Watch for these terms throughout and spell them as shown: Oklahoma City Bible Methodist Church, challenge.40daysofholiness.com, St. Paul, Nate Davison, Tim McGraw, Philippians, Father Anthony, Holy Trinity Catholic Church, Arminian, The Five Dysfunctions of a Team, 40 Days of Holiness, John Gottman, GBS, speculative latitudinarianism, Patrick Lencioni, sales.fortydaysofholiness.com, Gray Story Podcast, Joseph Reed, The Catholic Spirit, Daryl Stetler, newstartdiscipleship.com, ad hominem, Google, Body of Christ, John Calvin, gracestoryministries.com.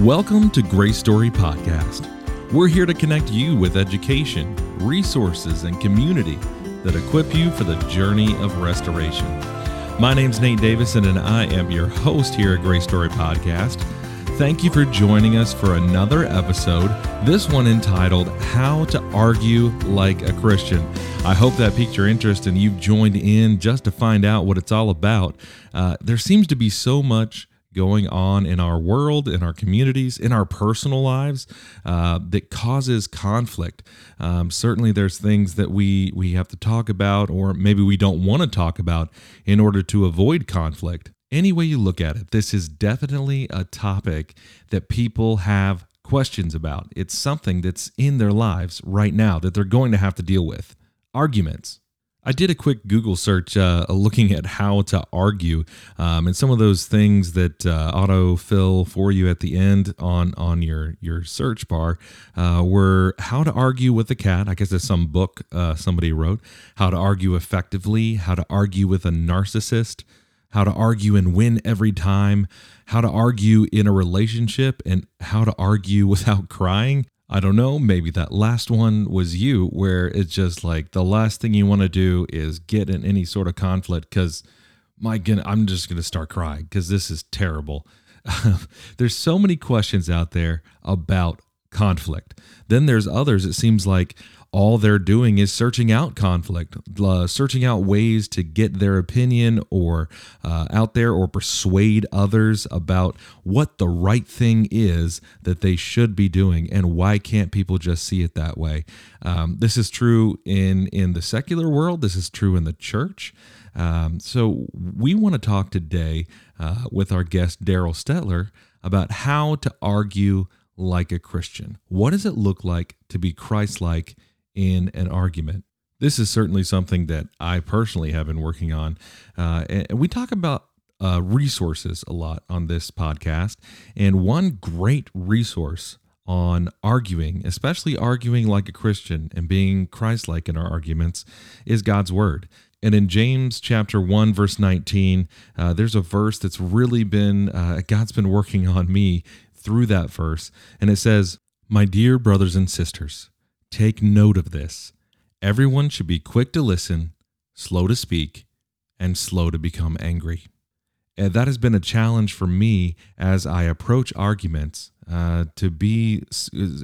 Welcome to Gray Story Podcast. We're here to connect you with education, resources, and community that equip you for the journey of restoration. My name's Nate Davison, and I am your host here at Gray Story Podcast. Thank you for joining us for another episode, this one entitled, How to Argue Like a Christian. I hope that piqued your interest and you've joined in just to find out what it's all about. There seems to be so much going on in our world, in our communities, in our personal lives that causes conflict. Certainly there's things that we have to talk about, or maybe we don't want to talk about in order to avoid conflict. Any way you look at it, this is definitely a topic that people have questions about. It's something that's in their lives right now that they're going to have to deal with. Arguments. I did a quick Google search looking at how to argue and some of those things that autofill for you at the end on your search bar were how to argue with a cat. I guess there's some book somebody wrote. How to argue effectively. How to argue with a narcissist. How to argue and win every time. How to argue in a relationship. And how to argue without crying. I don't know, maybe that last one was you, where it's just like the last thing you want to do is get in any sort of conflict because, my goodness, I'm just going to start crying because this is terrible. There's so many questions out there about conflict. Then there's others, it seems like all they're doing is searching out conflict, searching out ways to get their opinion or out there or persuade others about what the right thing is that they should be doing and why can't people just see it that way. This is true in the secular world. This is true in the church. So we want to talk today with our guest, Daryl Stetler, about how to argue like a Christian. What does it look like to be Christ-like in an argument? This is certainly something that I personally have been working on. And we talk about resources a lot on this podcast. And one great resource on arguing, especially arguing like a Christian and being Christ-like in our arguments, is God's Word. And in James chapter 1, verse 19, there's a verse that's really been, God's been working on me through that verse. And it says, "My dear brothers and sisters, take note of this. Everyone should be quick to listen, slow to speak, and slow to become angry." And that has been a challenge for me as I approach arguments, to be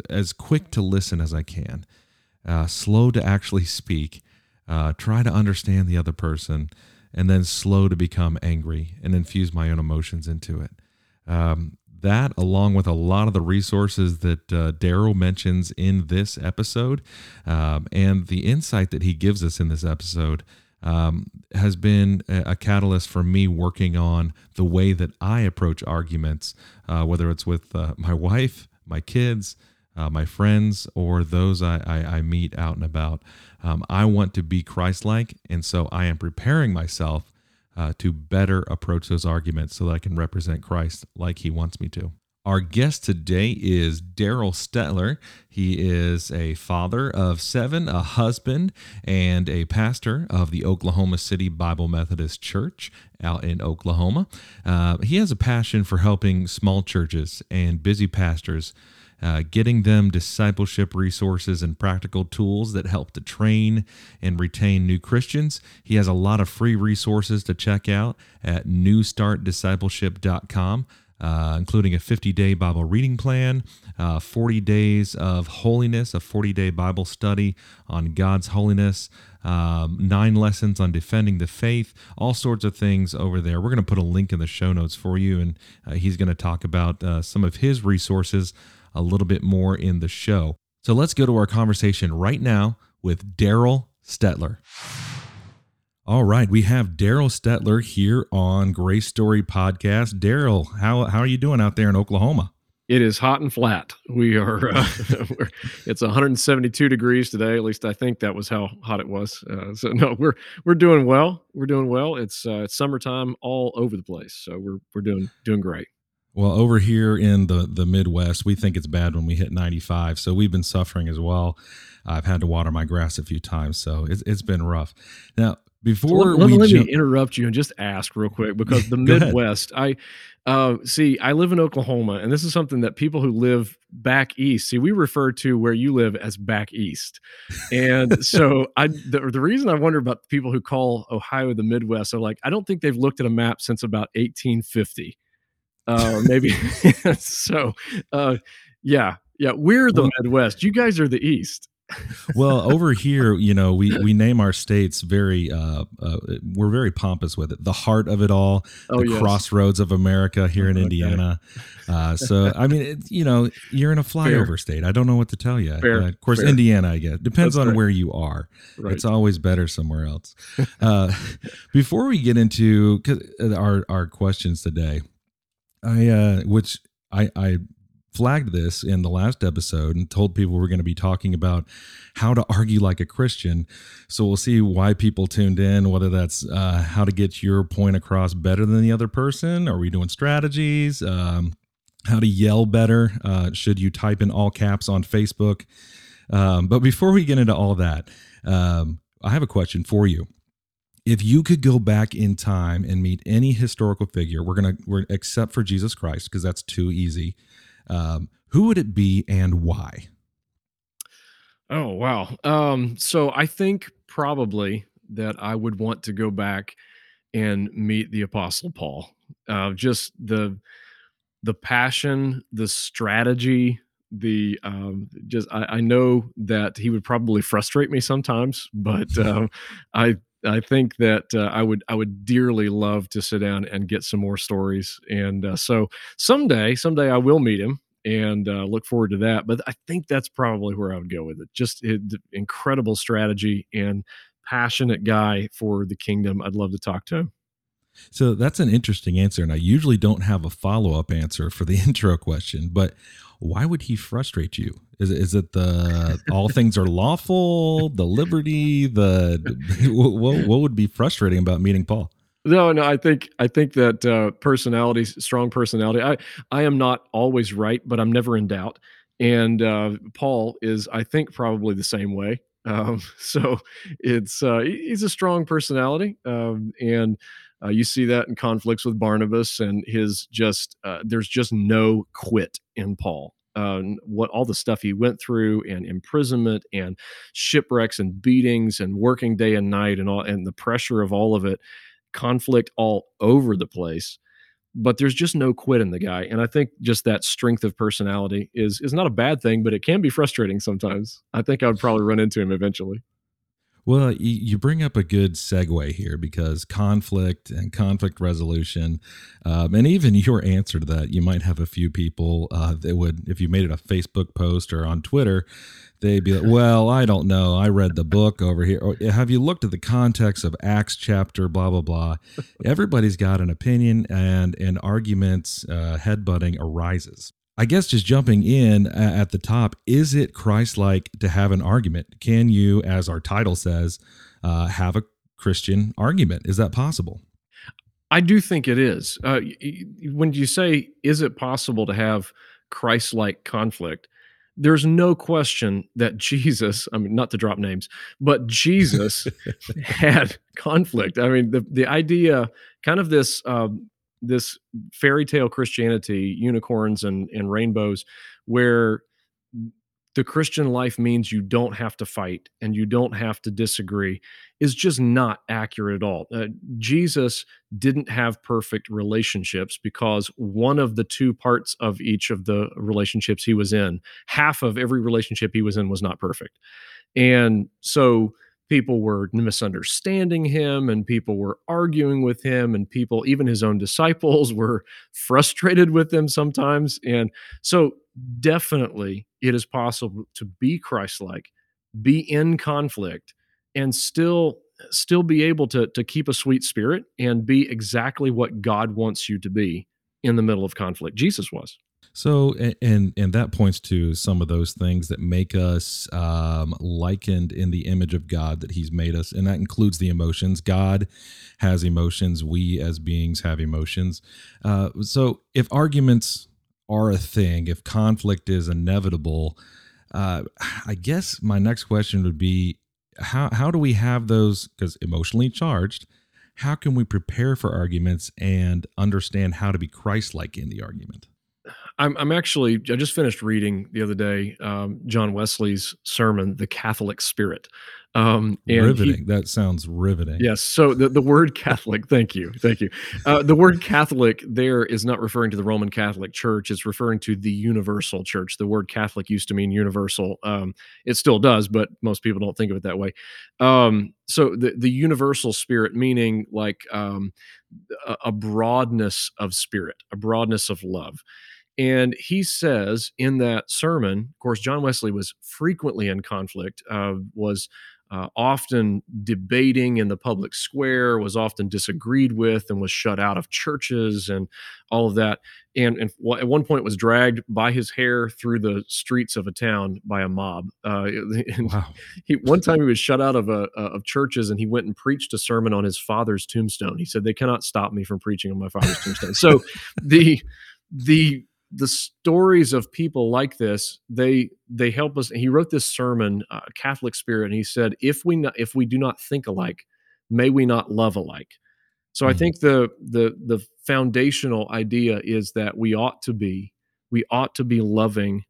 as quick to listen as I can, slow to actually speak, try to understand the other person, and then slow to become angry and infuse my own emotions into it. That, along with a lot of the resources that Daryl mentions in this episode and the insight that he gives us in this episode has been a catalyst for me working on the way that I approach arguments, whether it's with my wife, my kids, my friends, or those I meet out and about. I want to be Christ-like, and so I am preparing myself to better approach those arguments so that I can represent Christ like he wants me to. Our guest today is Daryl Stetler. He is a father of 7, a husband, and a pastor of the Oklahoma City Bible Methodist Church out in Oklahoma. He has a passion for helping small churches and busy pastors, getting them discipleship resources and practical tools that help to train and retain new Christians. He has a lot of free resources to check out at newstartdiscipleship.com, including a 50-day Bible reading plan, 40 Days of Holiness, a 40-day Bible study on God's holiness, 9 lessons on defending the faith, all sorts of things over there. We're going to put a link in the show notes for you, and he's going to talk about some of his resources a little bit more in the show. So let's go to our conversation right now with Daryl Stetler. All right, we have Daryl Stetler here on Gray Story Podcast. Daryl, how are you doing out there in Oklahoma? It is hot and flat. We are. It's 172 degrees today. At least I think that was how hot it was. So no, we're doing well. We're doing well. It's summertime all over the place. So we're doing great. Well, over here in the Midwest, we think it's bad when we hit 95, so we've been suffering as well. I've had to water my grass a few times, so it's been rough. Now, Before let me interrupt you and just ask real quick, because the Midwest, I live in Oklahoma, and this is something that people who live back east, we refer to where you live as back east. And so the reason I wonder about people who call Ohio the Midwest are like, I don't think they've looked at a map since about 1850. Maybe. So we're the Midwest. You guys are the East. Well, over here, we name our states very, we're very pompous with it. The heart of it all, crossroads of America here in Indiana. So, I mean, you're in a flyover state. I don't know what to tell you. Of course, Indiana, I guess. Depends on where you are. Right. It's always better somewhere else. Before we get into our questions today, I flagged this in the last episode and told people we're going to be talking about how to argue like a Christian. So we'll see why people tuned in, whether that's how to get your point across better than the other person. Are we doing strategies? How to yell better? Should you type in all caps on Facebook? But before we get into all that, I have a question for you. If you could go back in time and meet any historical figure, except for Jesus Christ, because that's too easy. Who would it be and why? Oh, wow. So I think probably that I would want to go back and meet the Apostle Paul. Just the passion, the strategy, I know that he would probably frustrate me sometimes, but, I think that I would dearly love to sit down and get some more stories. And so someday I will meet him and look forward to that. But I think that's probably where I would go with it. Just incredible strategy and passionate guy for the kingdom. I'd love to talk to him. So that's an interesting answer. And I usually don't have a follow-up answer for the intro question, but why would he frustrate you? Is it the all things are lawful, the liberty, what would be frustrating about meeting Paul? No, I think that personality, strong personality. I am not always right, but I'm never in doubt. And Paul is, I think, probably the same way. So it's he's a strong personality, and you see that in conflicts with Barnabas and his there's just no quit in Paul. What all the stuff he went through and imprisonment and shipwrecks and beatings and working day and night and all, and the pressure of all of it, conflict all over the place, but there's just no quit in the guy. And I think just that strength of personality is not a bad thing, but it can be frustrating sometimes. I think I would probably run into him eventually. Well, you bring up a good segue here, because conflict and conflict resolution, and even your answer to that, you might have a few people that would, if you made it a Facebook post or on Twitter, they'd be like, well, I don't know. I read the book over here. Or, have you looked at the context of Acts chapter, blah, blah, blah? Everybody's got an opinion, and arguments, headbutting arises. I guess just jumping in at the top, is it Christ-like to have an argument? Can you, as our title says, have a Christian argument? Is that possible? I do think it is. When you say, is it possible to have Christ-like conflict? There's no question that Jesus, I mean, not to drop names, but Jesus had conflict. I mean, the idea, kind of this fairy tale Christianity, unicorns and rainbows, where the Christian life means you don't have to fight and you don't have to disagree, is just not accurate at all. Jesus didn't have perfect relationships, because one of the two parts of each of the relationships he was in, half of every relationship he was in was not perfect. And so people were misunderstanding him, and people were arguing with him, and people, even his own disciples, were frustrated with him sometimes. And so definitely it is possible to be Christ-like, be in conflict, and still be able to keep a sweet spirit and be exactly what God wants you to be in the middle of conflict. Jesus was. So, and that points to some of those things that make us likened in the image of God that he's made us. And that includes the emotions. God has emotions. We as beings have emotions. So if arguments are a thing, if conflict is inevitable, I guess my next question would be, how do we have those, because emotionally charged, how can we prepare for arguments and understand how to be Christ-like in the argument? I just finished reading the other day John Wesley's sermon, The Catholic Spirit. And riveting. That sounds riveting. Yes. So the word Catholic, thank you. The word Catholic there is not referring to the Roman Catholic Church. It's referring to the universal church. The word Catholic used to mean universal. It still does, but most people don't think of it that way. So the universal spirit, meaning like a broadness of spirit, a broadness of love. And he says in that sermon, of course, John Wesley was frequently in conflict, was often debating in the public square, was often disagreed with, and was shut out of churches and all of that. And at one point was dragged by his hair through the streets of a town by a mob. Wow. One time he was shut out of churches, and he went and preached a sermon on his father's tombstone. He said, "They cannot stop me from preaching on my father's tombstone." So the stories of people like this, they help us. He wrote this sermon, Catholic Spirit, and he said, if we do not think alike, may we not love alike. So I think the foundational idea is that we ought to be loving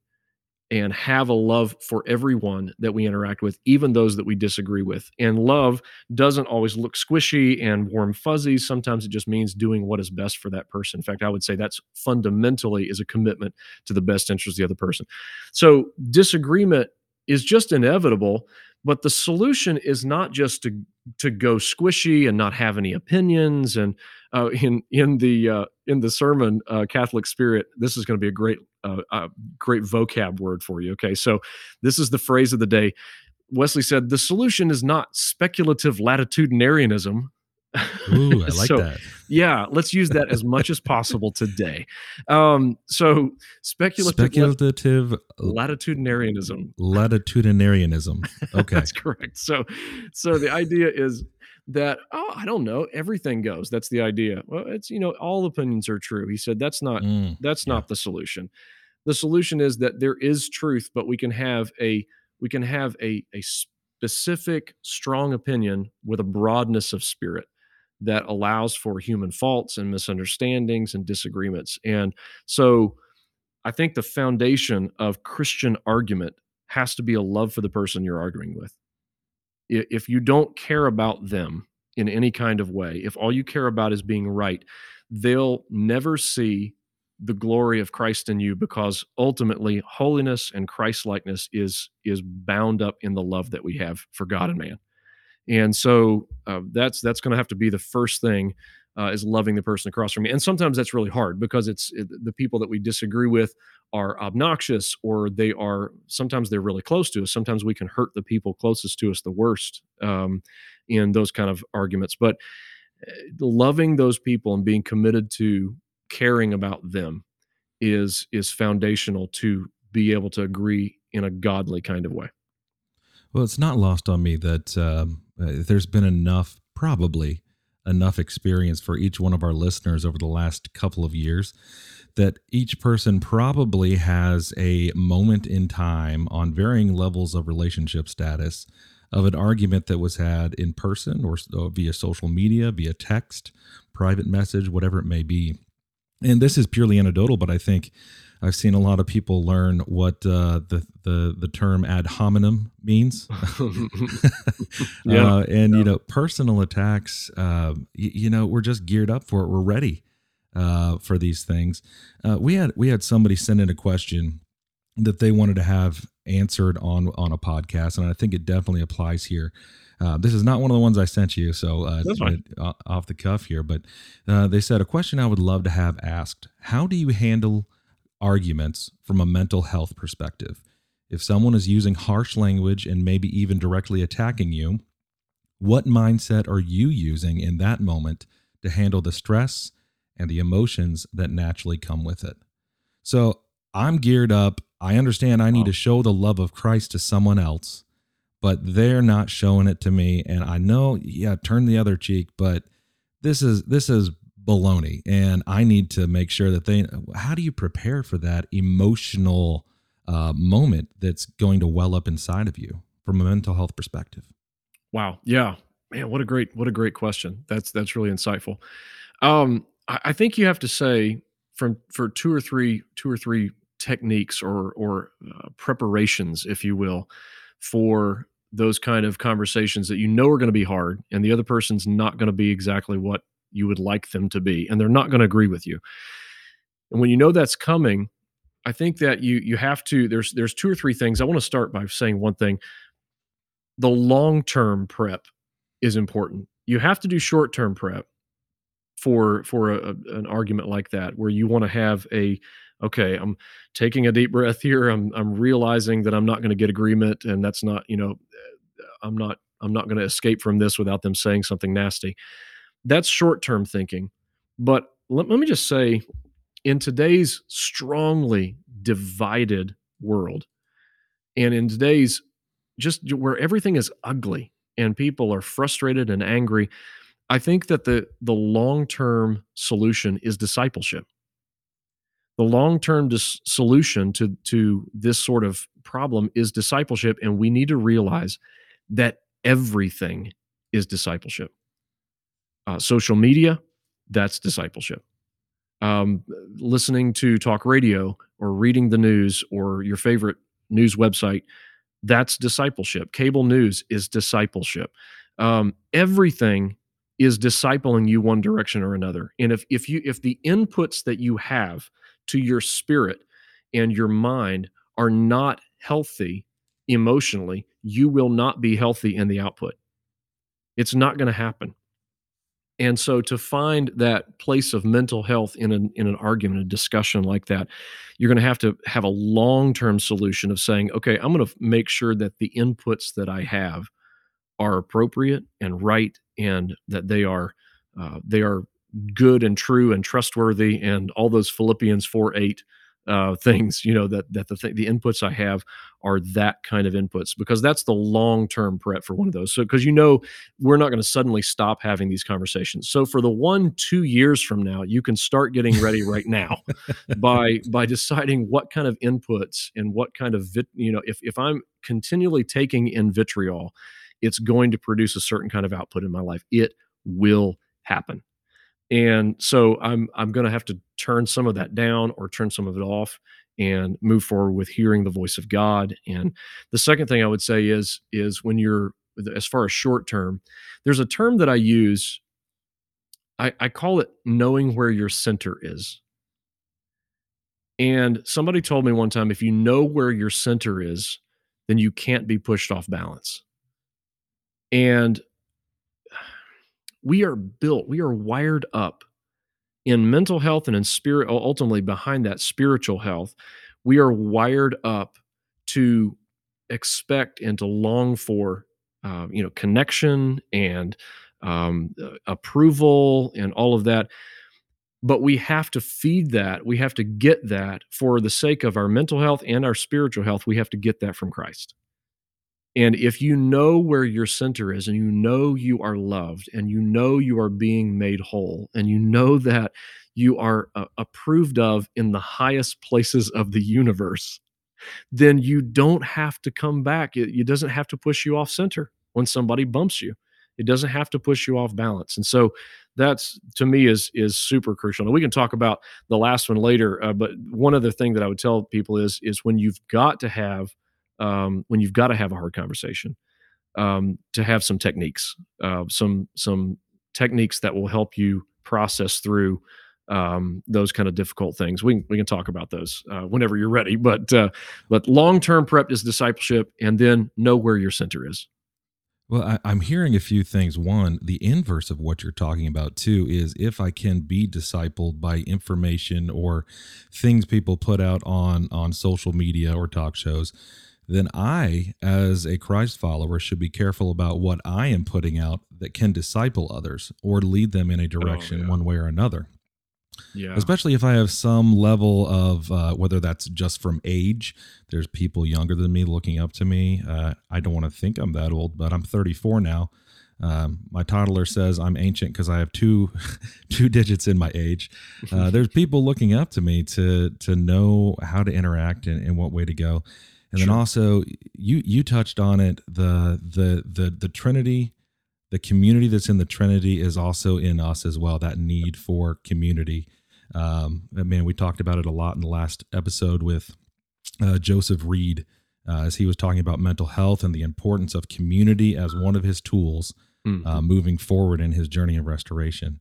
and have a love for everyone that we interact with, even those that we disagree with. And love doesn't always look squishy and warm fuzzies. Sometimes it just means doing what is best for that person. In fact, I would say that's fundamentally is a commitment to the best interest of the other person. So disagreement is just inevitable, but the solution is not just to go squishy and not have any opinions. And in the sermon, Catholic Spirit, this is going to be a great vocab word for you. Okay, so this is the phrase of the day. Wesley said, "The solution is not speculative latitudinarianism." Ooh, I like that. Yeah, let's use that as much as possible today. So speculative latitudinarianism. Latitudinarianism. Okay. That's correct. So the idea is that, I don't know, everything goes. That's the idea. Well, it's, all opinions are true. He said, that's not the solution. The solution is that there is truth, but we can have a specific, strong opinion with a broadness of spirit that allows for human faults and misunderstandings and disagreements. And so I think the foundation of Christian argument has to be a love for the person you're arguing with. If you don't care about them in any kind of way, if all you care about is being right, they'll never see the glory of Christ in you, because ultimately holiness and Christ-likeness is bound up in the love that we have for God and man. And so that's going to have to be the first thing, is loving the person across from me. And sometimes that's really hard, because the people that we disagree with are obnoxious, or sometimes they're really close to us. Sometimes we can hurt the people closest to us the worst in those kind of arguments. But loving those people and being committed to caring about them is foundational to be able to agree in a godly kind of way. Well, it's not lost on me that there's been probably enough experience for each one of our listeners over the last couple of years, that each person probably has a moment in time on varying levels of relationship status of an argument that was had in person or via social media, via text, private message, whatever it may be. And this is purely anecdotal, but I think I've seen a lot of people learn what the term ad hominem means. Personal attacks, we're just geared up for it. We're ready for these things. We had somebody send in a question that they wanted to have answered on a podcast, and I think it definitely applies here. This is not one of the ones I sent you, so off the cuff here, but they said, a question I would love to have asked: how do you handle arguments from a mental health perspective? If someone is using harsh language and maybe even directly attacking you, what mindset are you using in that moment to handle the stress and the emotions that naturally come with it? So I'm geared up. I understand I need to show the love of Christ to someone else, but they're not showing it to me. And I know, turn the other cheek, but this is baloney. And I need to make sure that how do you prepare for that emotional moment that's going to well up inside of you from a mental health perspective? Wow. Yeah, man, what a great question. That's really insightful. I think you have to say for two or three techniques or preparations, if you will, for those kind of conversations that you know are going to be hard, and the other person's not going to be exactly what you would like them to be, and they're not going to agree with you. And when you know that's coming, I think that you have to, there's two or three things. I want to start by saying one thing. The long-term prep is important. You have to do short-term prep for an argument like that, where you want to have okay, I'm taking a deep breath here. I'm realizing that I'm not going to get agreement, and that's not, I'm not going to escape from this without them saying something nasty. That's short-term thinking. But let me just say, in today's strongly divided world, and in today's just where everything is ugly and people are frustrated and angry, I think that the long-term solution is discipleship. The long-term solution to this sort of problem is discipleship, and we need to realize that everything is discipleship. Social media, that's discipleship. Listening to talk radio or reading the news or your favorite news website, that's discipleship. Cable news is discipleship. Everything is discipling you one direction or another. And if the inputs that you have to your spirit and your mind are not healthy emotionally, you will not be healthy in the output. It's not going to happen. And so to find that place of mental health in an argument, a discussion like that, you're going to have a long-term solution of saying, okay, I'm going to make sure that the inputs that I have are appropriate and right, and that they are good and true and trustworthy, and all those Philippians 4:8 things, the inputs I have are that kind of inputs, because that's the long-term prep for one of those. So, because we're not going to suddenly stop having these conversations. So for the 1-2 years from now, you can start getting ready right now by deciding what kind of inputs and what kind of, if I'm continually taking in vitriol, it's going to produce a certain kind of output in my life. It will happen. And so I'm going to have to turn some of that down or turn some of it off and move forward with hearing the voice of God. And the second thing I would say is when you're, as far as short term, there's a term that I use. I call it knowing where your center is. And somebody told me one time, if you know where your center is, then you can't be pushed off balance. And we are wired up in mental health and in spirit, ultimately behind that spiritual health. We are wired up to expect and to long for, connection and approval and all of that. But we have to feed that. We have to get that for the sake of our mental health and our spiritual health. We have to get that from Christ. And if you know where your center is, and you know you are loved, and you know you are being made whole, and you know that you are approved of in the highest places of the universe, then you don't have to come back. It doesn't have to push you off center when somebody bumps you. It doesn't have to push you off balance. And so that's, to me, is super crucial. And we can talk about the last one later, but one other thing that I would tell people is when you've got to have a hard conversation, to have some techniques, some techniques that will help you process through those kind of difficult things. We can talk about those whenever you're ready. But long-term prep is discipleship, and then know where your center is. Well, I'm hearing a few things. One, the inverse of what you're talking about, too, is if I can be discipled by information or things people put out on social media or talk shows, then I, as a Christ follower, should be careful about what I am putting out that can disciple others or lead them in a direction one way or another. Yeah. Especially if I have some level of, whether that's just from age, there's people younger than me looking up to me. I don't want to think I'm that old, but I'm 34 now. My toddler says I'm ancient because I have two digits in my age. There's people looking up to me to know how to interact and what way to go. And then also you touched on it, the Trinity, the community that's in the Trinity is also in us as well. That need for community. Man, we talked about it a lot in the last episode with Joseph Reed, as he was talking about mental health and the importance of community as one of his tools moving forward in his journey of restoration.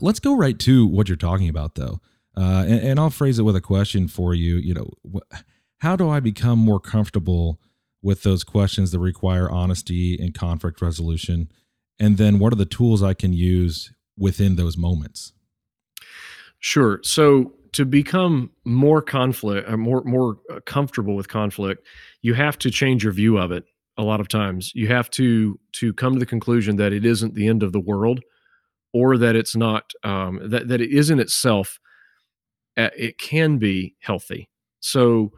Let's go right to what you're talking about, though, and I'll phrase it with a question for you. You know, how do I become more comfortable with those questions that require honesty and conflict resolution? And then what are the tools I can use within those moments? Sure. So to become more comfortable with conflict, you have to change your view of it. A lot of times you have to come to the conclusion that it isn't the end of the world, or that it's not, that it isn't itself. It can be healthy. So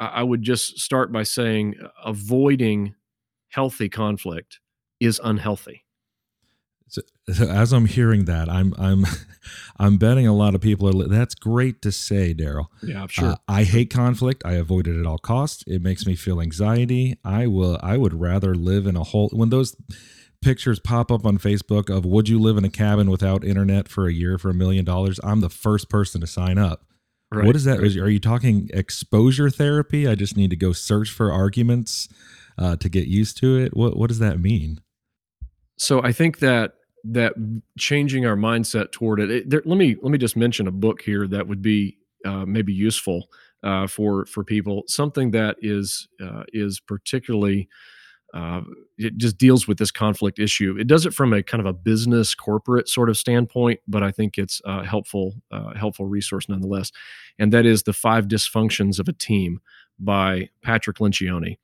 I would just start by saying avoiding healthy conflict is unhealthy. So as I'm hearing that, I'm betting a lot of people are. That's great to say, Daryl. Yeah, I'm sure. I hate conflict. I avoid it at all costs. It makes me feel anxiety. I would rather live in a hole. When those pictures pop up on Facebook of would you live in a cabin without internet for a year for $1 million, I'm the first person to sign up. Right. What is that? Are you talking exposure therapy? I just need to go search for arguments to get used to it. What does that mean? So I think that changing our mindset toward it. Let me just mention a book here that would be maybe useful for people. Something that is particularly it just deals with this conflict issue. It does it from a kind of a business corporate sort of standpoint, but I think it's a helpful resource nonetheless. And that is The Five Dysfunctions of a Team by Patrick Lencioni.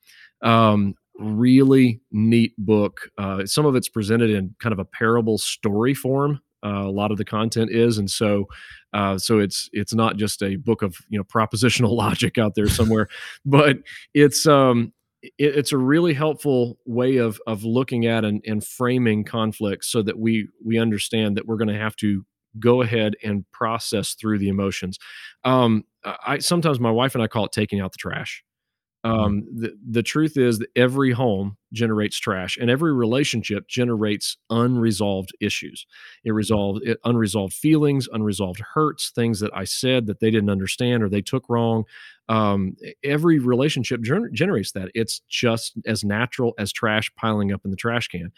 Really neat book. Some of it's presented in kind of a parable story form. A lot of the content is, and so it's not just a book of propositional logic out there somewhere, but it's a really helpful way of looking at and framing conflict so that we understand that we're going to have to go ahead and process through the emotions. I sometimes my wife and I call it taking out the trash. The truth is that every home generates trash, and every relationship generates unresolved issues. Unresolved feelings, unresolved hurts, things that I said that they didn't understand or they took wrong. Every relationship generates that. It's just as natural as trash piling up in the trash can.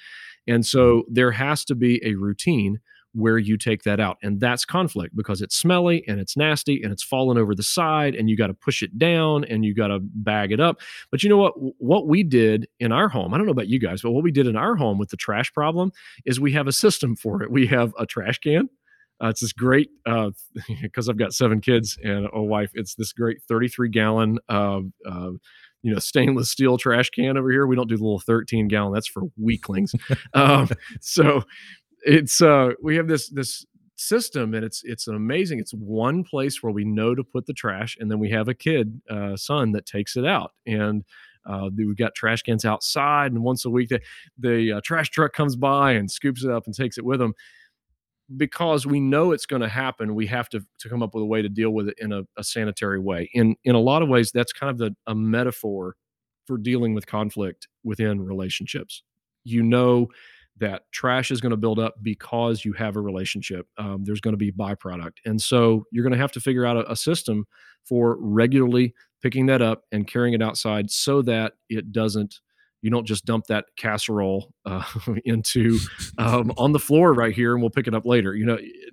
And so there has to be a routine where you take that out. And that's conflict because it's smelly and it's nasty and it's fallen over the side and you got to push it down and you got to bag it up. But you know what we did in our home, I don't know about you guys, but what we did in our home with the trash problem is we have a system for it. We have a trash can. It's this great, because I've got 7 kids and a wife, it's this great 33-gallon, stainless steel trash can over here. We don't do the little 13-gallon. That's for weaklings. So it's we have this system, and it's amazing. It's one place where we know to put the trash, and then we have a kid son that takes it out, and we've got trash cans outside, and once a week the trash truck comes by and scoops it up and takes it with them. Because we know it's going to happen, we have to come up with a way to deal with it in a sanitary way. In a lot of ways, that's kind of a metaphor for dealing with conflict within relationships. That trash is going to build up because you have a relationship. There's going to be byproduct. And so you're going to have to figure out a system for regularly picking that up and carrying it outside so that you don't just dump that casserole into on the floor right here and we'll pick it up later.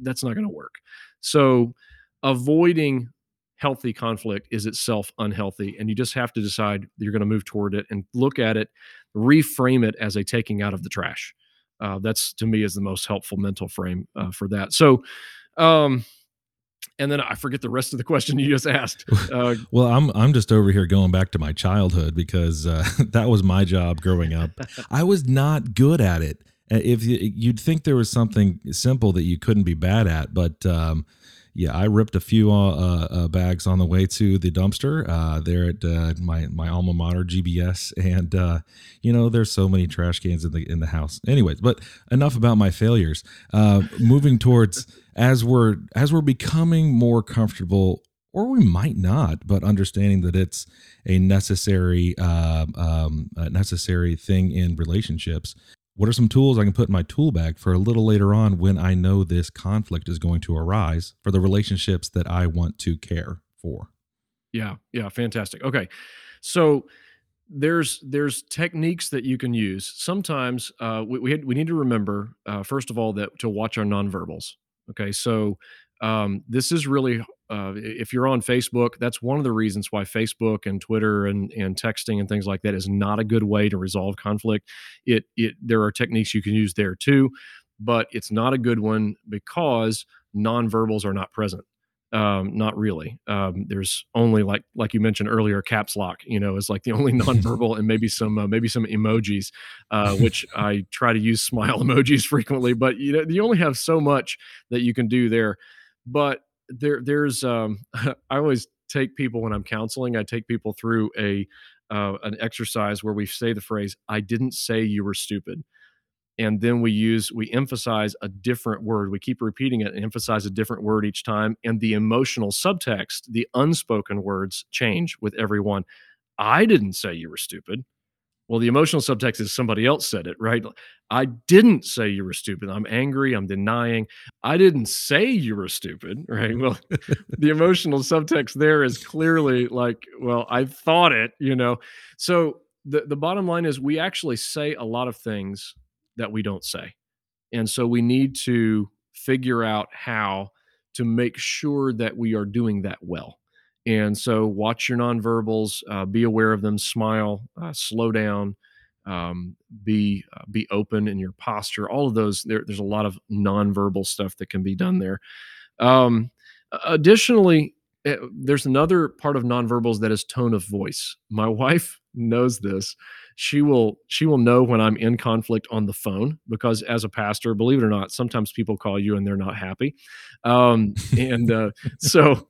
That's not going to work. So avoiding healthy conflict is itself unhealthy. And you just have to decide that you're going to move toward it and look at it, reframe it as a taking out of the trash. That's to me is the most helpful mental frame for that. So, and then I forget the rest of the question you just asked. Well, I'm just over here going back to my childhood because that was my job growing up. I was not good at it. If you'd think there was something simple that you couldn't be bad at, but I ripped a few bags on the way to the dumpster there at my alma mater, GBS, and there's so many trash cans in the house. Anyways, but enough about my failures. Moving towards as we're becoming more comfortable or we might not, but understanding that it's a necessary thing in relationships. What are some tools I can put in my tool bag for a little later on when I know this conflict is going to arise for the relationships that I want to care for? Yeah, fantastic. Okay, so there's techniques that you can use. Sometimes we need to remember, first of all, that to watch our nonverbals. Okay, so this is really, if you're on Facebook, that's one of the reasons why Facebook and Twitter and texting and things like that is not a good way to resolve conflict. There are techniques you can use there too, but it's not a good one because nonverbals are not present. Not really. There's only like you mentioned earlier, caps lock, is like the only nonverbal, and maybe some emojis, which I try to use smile emojis frequently, but you only have so much that you can do there. But there's I always take people when I'm counseling, I take people through an exercise where we say the phrase, "I didn't say you were stupid." And then we emphasize a different word. We keep repeating it and emphasize a different word each time. And the emotional subtext, the unspoken words, change with everyone. I didn't say you were stupid. Well, the emotional subtext is somebody else said it, right? I didn't say you were stupid. I'm angry. I'm denying. I didn't say you were stupid, right? Well, the emotional subtext there is clearly like, well, I thought it, So the bottom line is we actually say a lot of things that we don't say. And so we need to figure out how to make sure that we are doing that well. And so watch your nonverbals, be aware of them, smile, slow down, be open in your posture. All of those, there's a lot of nonverbal stuff that can be done there. Additionally, there's another part of nonverbals that is tone of voice. My wife knows this. She will know when I'm in conflict on the phone, because as a pastor, believe it or not, sometimes people call you and they're not happy. So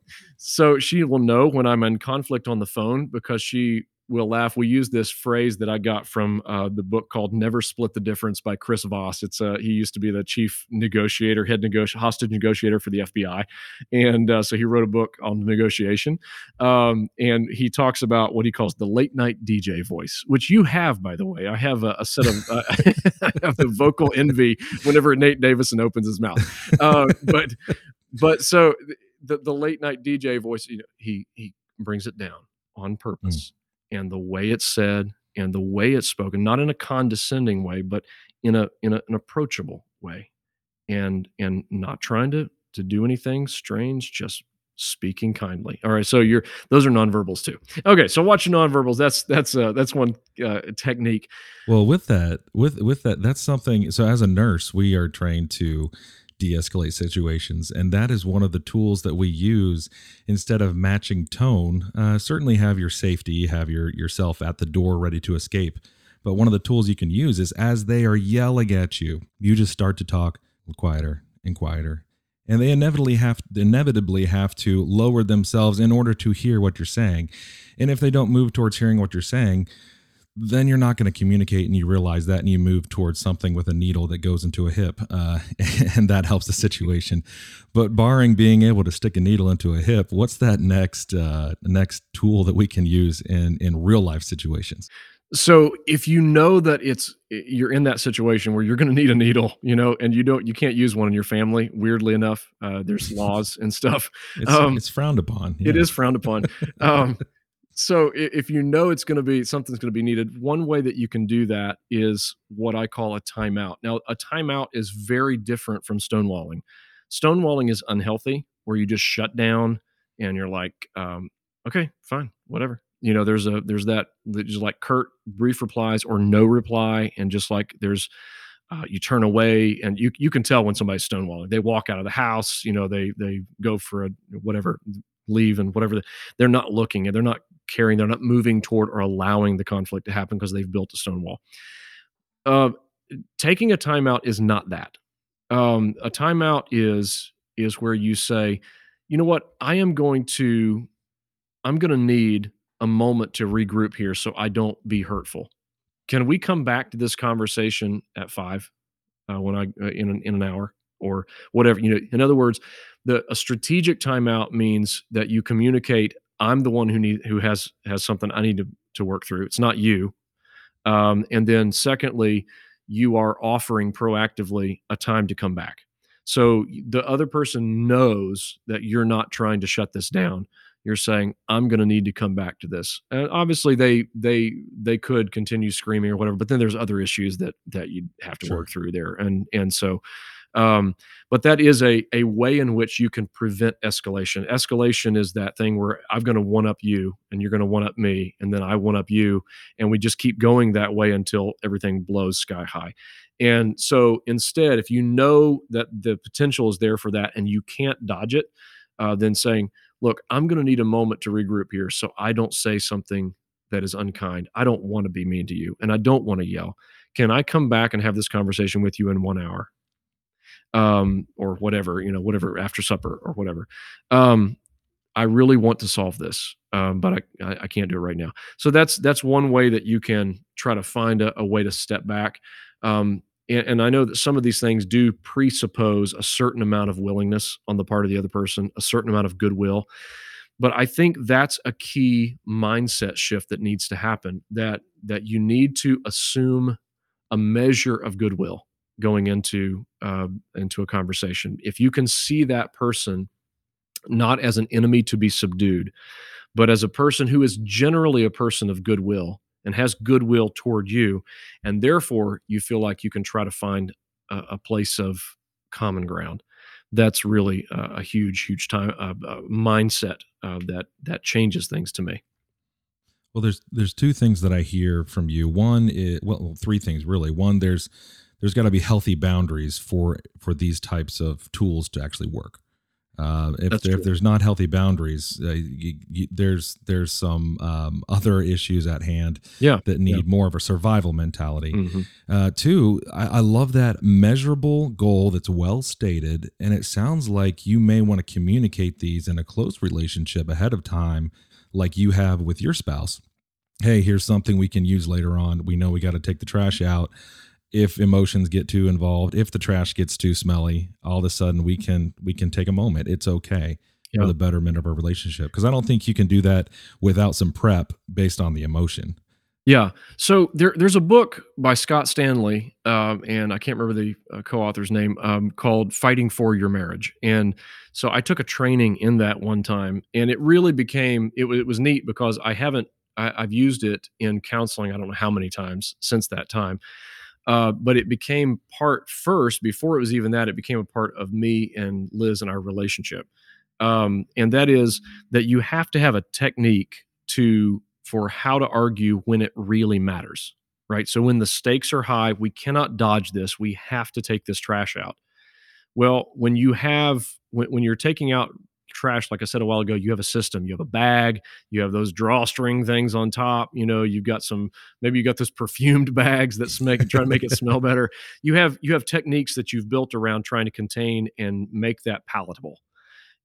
she will know when I'm in conflict on the phone because she will laugh. We use this phrase that I got from the book called Never Split the Difference by Chris Voss. He used to be the chief negotiator, hostage negotiator for the FBI. And so he wrote a book on negotiation. And he talks about what he calls the late night DJ voice, which you have, by the way. I have a set of I have the vocal envy whenever Nate Davison opens his mouth. But so the late night DJ voice, he brings it down on purpose. And the way it's said and the way it's spoken, not in a condescending way, but in an approachable way, and not trying to do anything strange, just speaking kindly. All right. So those are nonverbals too. Okay. So watch nonverbals. That's one technique. Well, with that, that's something. So as a nurse, we are trained to de-escalate situations. And that is one of the tools that we use instead of matching tone. Certainly have your safety, have yourself at the door ready to escape. But one of the tools you can use is as they are yelling at you, you just start to talk quieter and quieter. And they inevitably have to lower themselves in order to hear what you're saying. And if they don't move towards hearing what you're saying, then you're not going to communicate, and you realize that, and you move towards something with a needle that goes into a hip, and that helps the situation. But barring being able to stick a needle into a hip, what's that next tool that we can use in real life situations? So if you know that you're in that situation where you're going to need a needle, and you can't use one in your family, weirdly enough, there's laws and stuff. It's frowned upon. Yeah. It is frowned upon. So if you know something's going to be needed, one way that you can do that is what I call a timeout. Now, a timeout is very different from stonewalling. Stonewalling is unhealthy, where you just shut down and you're like, okay, fine, whatever. There's that just like curt, brief replies or no reply. And just like you turn away, and you can tell when somebody's stonewalling. They walk out of the house, they go for leave and whatever. They're not looking, and they're not caring, they're not moving toward or allowing the conflict to happen because they've built a stone wall. Taking a timeout is not that. A timeout is where you say, you know what, I'm going to need a moment to regroup here so I don't be hurtful. Can we come back to this conversation at 5 when I in an hour? or whatever. You know, in other words, a strategic timeout means that you communicate, I'm the one who has something I need to work through. It's not you. And then secondly, you are offering proactively a time to come back. So the other person knows that you're not trying to shut this down. You're saying, I'm going to need to come back to this. And obviously they could continue screaming or whatever, but then there's other issues that you have to work through there. And so, but that is a way in which you can prevent escalation. Escalation is that thing where I'm going to one up you and you're going to one up me. And then I one up you. And we just keep going that way until everything blows sky high. And so instead, if you know that the potential is there for that and you can't dodge it, then saying, look, I'm going to need a moment to regroup here so I don't say something that is unkind. I don't want to be mean to you and I don't want to yell. Can I come back and have this conversation with you in 1 hour? Or whatever, whatever, after supper or whatever. I really want to solve this, but I can't do it right now. So that's one way that you can try to find a way to step back. And I know that some of these things do presuppose a certain amount of willingness on the part of the other person, a certain amount of goodwill. But I think that's a key mindset shift that needs to happen, that you need to assume a measure of goodwill going into a conversation. If you can see that person not as an enemy to be subdued, but as a person who is generally a person of goodwill, and has goodwill toward you, and therefore you feel like you can try to find a place of common ground. That's really a huge time mindset that changes things to me. Well, there's two things that I hear from you. One is, well, three things really. One, there's got to be healthy boundaries for these types of tools to actually work. If there's not healthy boundaries, there's some other issues at hand that need more of a survival mentality. Mm-hmm. Two, I love that measurable goal that's well stated, and it sounds like you may want to communicate these in a close relationship ahead of time, like you have with your spouse. Hey, here's something we can use later on. We know we got to take the trash out. If emotions get too involved, if the trash gets too smelly, all of a sudden we can take a moment. It's okay for the betterment of our relationship. Because I don't think you can do that without some prep based on the emotion. Yeah. So there's a book by Scott Stanley, and I can't remember the co-author's name, called Fighting for Your Marriage. And so I took a training in that one time, and it really became, it was neat because I've used it in counseling. I don't know how many times since that time. But it became it became a part of me and Liz and our relationship. And that is that you have to have a technique for how to argue when it really matters, right? So when the stakes are high, we cannot dodge this. We have to take this trash out. Well, when you're taking out trash, like I said a while ago, you have a system, you have a bag, you have those drawstring things on top, you've got those perfumed bags that try to make it smell better. You have techniques that you've built around trying to contain and make that palatable.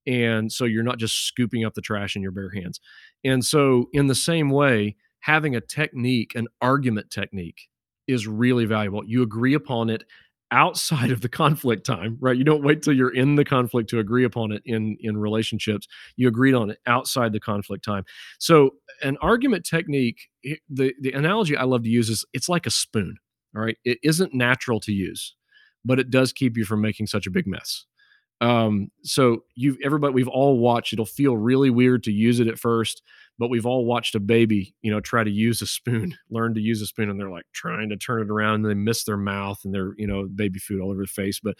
And so you're not just scooping up the trash in your bare hands. And so in the same way, having a technique, an argument technique, is really valuable. You agree upon it outside of the conflict time, right? You don't wait till you're in the conflict to agree upon it in relationships. You agreed on it outside the conflict time. So an argument technique, the analogy I love to use is it's like a spoon, all right? It isn't natural to use, but it does keep you from making such a big mess. So we've all watched, it'll feel really weird to use it at first, but we've all watched a baby, try to learn to use a spoon, and they're like trying to turn it around and they miss their mouth and they're, baby food all over the face, but